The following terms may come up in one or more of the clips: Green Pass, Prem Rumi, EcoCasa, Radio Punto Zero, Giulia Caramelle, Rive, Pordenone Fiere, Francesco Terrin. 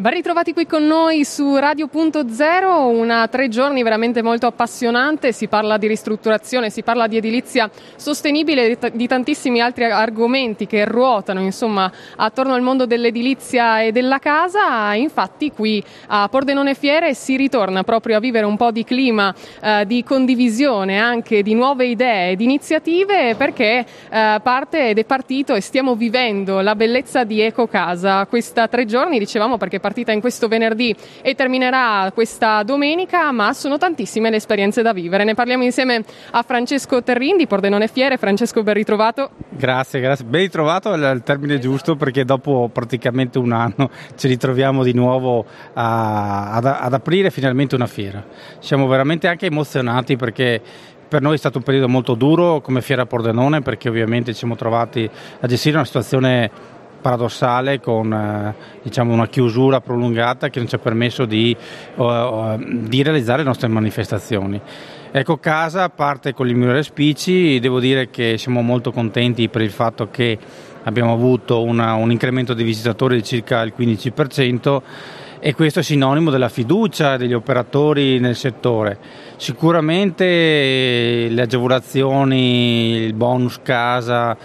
Ben ritrovati qui con noi su Radio Punto Zero, una 3 giorni veramente molto appassionante, si parla di ristrutturazione, si parla di edilizia sostenibile, di tantissimi altri argomenti che ruotano insomma attorno al mondo dell'edilizia e della casa. Infatti qui a Pordenone Fiere si ritorna proprio a vivere un po' di clima di condivisione, anche di nuove idee, di iniziative, perché parte ed è partito e stiamo vivendo la bellezza di EcoCasa. Questa 3 giorni, dicevamo, perché partita in questo venerdì e terminerà questa domenica, ma sono tantissime le esperienze da vivere. Ne parliamo insieme a Francesco Terrin di Pordenone Fiere. Francesco, ben ritrovato. Grazie. Ben ritrovato è il termine giusto, perché dopo praticamente un anno ci ritroviamo di nuovo ad aprire finalmente una fiera. Siamo veramente anche emozionati, perché per noi è stato un periodo molto duro come Fiera Pordenone, perché ovviamente ci siamo trovati a gestire una situazione paradossale con una chiusura prolungata che non ci ha permesso di realizzare le nostre manifestazioni. EcoCasa parte con i migliori auspici. Devo dire che siamo molto contenti per il fatto che abbiamo avuto un incremento di visitatori di circa il 15%, e questo è sinonimo della fiducia degli operatori nel settore. Sicuramente le agevolazioni, il bonus casa,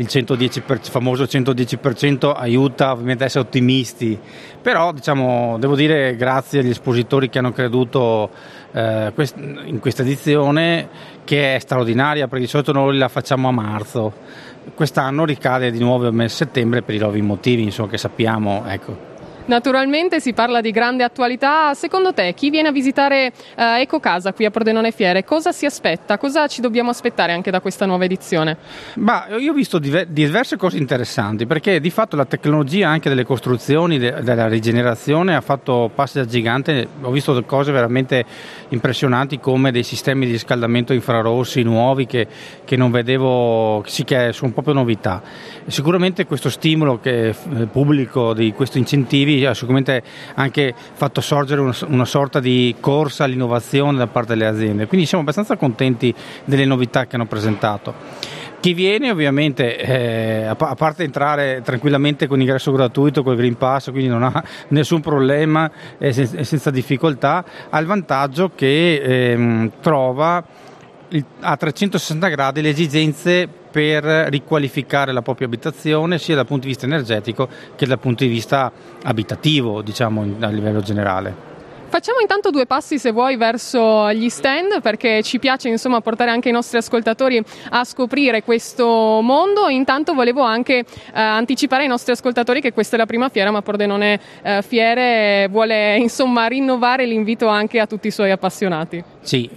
il famoso 110% aiuta ovviamente a essere ottimisti, però devo dire grazie agli espositori che hanno creduto in questa edizione, che è straordinaria, perché di solito noi la facciamo a marzo, quest'anno ricade di nuovo a settembre per i ovvi motivi che sappiamo, ecco. Naturalmente si parla di grande attualità. Secondo te chi viene a visitare EcoCasa qui a Pordenone Fiere cosa si aspetta? Cosa ci dobbiamo aspettare anche da questa nuova edizione? Io ho visto diverse cose interessanti, perché di fatto la tecnologia anche delle costruzioni, della rigenerazione, ha fatto passi da gigante. Ho visto cose veramente impressionanti, come dei sistemi di riscaldamento infrarossi nuovi che non vedevo, sì, che sono proprio novità. Sicuramente questo stimolo pubblico di questo incentivo ha sicuramente anche fatto sorgere una sorta di corsa all'innovazione da parte delle aziende, quindi siamo abbastanza contenti delle novità che hanno presentato. Chi viene ovviamente, a parte entrare tranquillamente con ingresso gratuito, col Green Pass, quindi non ha nessun problema e senza difficoltà, ha il vantaggio che trova a 360 gradi le esigenze per riqualificare la propria abitazione, sia dal punto di vista energetico che dal punto di vista abitativo, a livello generale. Facciamo intanto 2 passi, se vuoi, verso gli stand, perché ci piace portare anche i nostri ascoltatori a scoprire questo mondo. Intanto volevo anche anticipare ai nostri ascoltatori che questa è la prima fiera, ma Pordenone Fiere vuole rinnovare l'invito anche a tutti i suoi appassionati. Sì,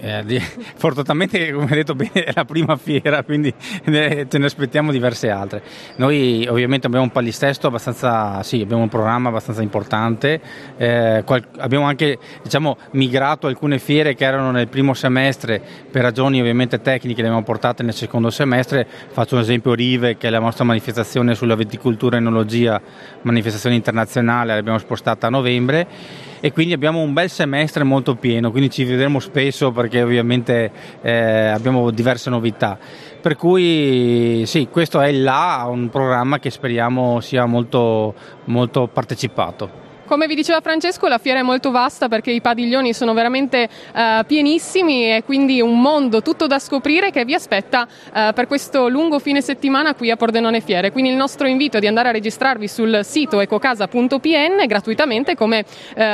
fortunatamente, come hai detto bene, è la prima fiera, quindi ce ne aspettiamo diverse altre. Noi ovviamente abbiamo un palinsesto abbiamo un programma abbastanza importante, abbiamo anche migrato alcune fiere che erano nel primo semestre, per ragioni ovviamente tecniche le abbiamo portate nel secondo semestre. Faccio un esempio: Rive, che è la nostra manifestazione sulla viticoltura e enologia, manifestazione internazionale, l'abbiamo spostata a novembre, e quindi abbiamo un bel semestre molto pieno, quindi ci vedremo spesso, perché ovviamente abbiamo diverse novità. Per cui sì, questo è un programma che speriamo sia molto, molto partecipato. Come vi diceva Francesco, la fiera è molto vasta, perché i padiglioni sono veramente pienissimi, e quindi un mondo tutto da scoprire che vi aspetta per questo lungo fine settimana qui a Pordenone Fiere. Quindi il nostro invito è di andare a registrarvi sul sito ecocasa.pn gratuitamente, come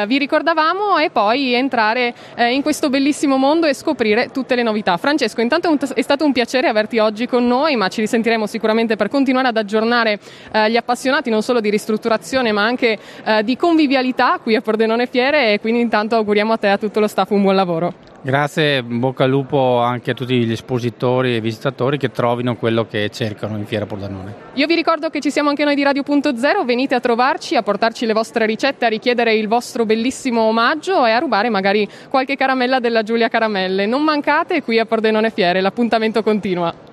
vi ricordavamo, e poi entrare in questo bellissimo mondo e scoprire tutte le novità. Francesco, intanto è stato un piacere averti oggi con noi, ma ci risentiremo sicuramente per continuare ad aggiornare gli appassionati non solo di ristrutturazione, ma anche di convivialità qui a Pordenone Fiere, e quindi intanto auguriamo a te e a tutto lo staff un buon lavoro. Grazie, bocca al lupo anche a tutti gli espositori e visitatori che trovino quello che cercano in Fiera Pordenone. Io vi ricordo che ci siamo anche noi di Radio Punto Zero, venite a trovarci, a portarci le vostre ricette, a richiedere il vostro bellissimo omaggio e a rubare magari qualche caramella della Giulia Caramelle. Non mancate qui a Pordenone Fiere, l'appuntamento continua.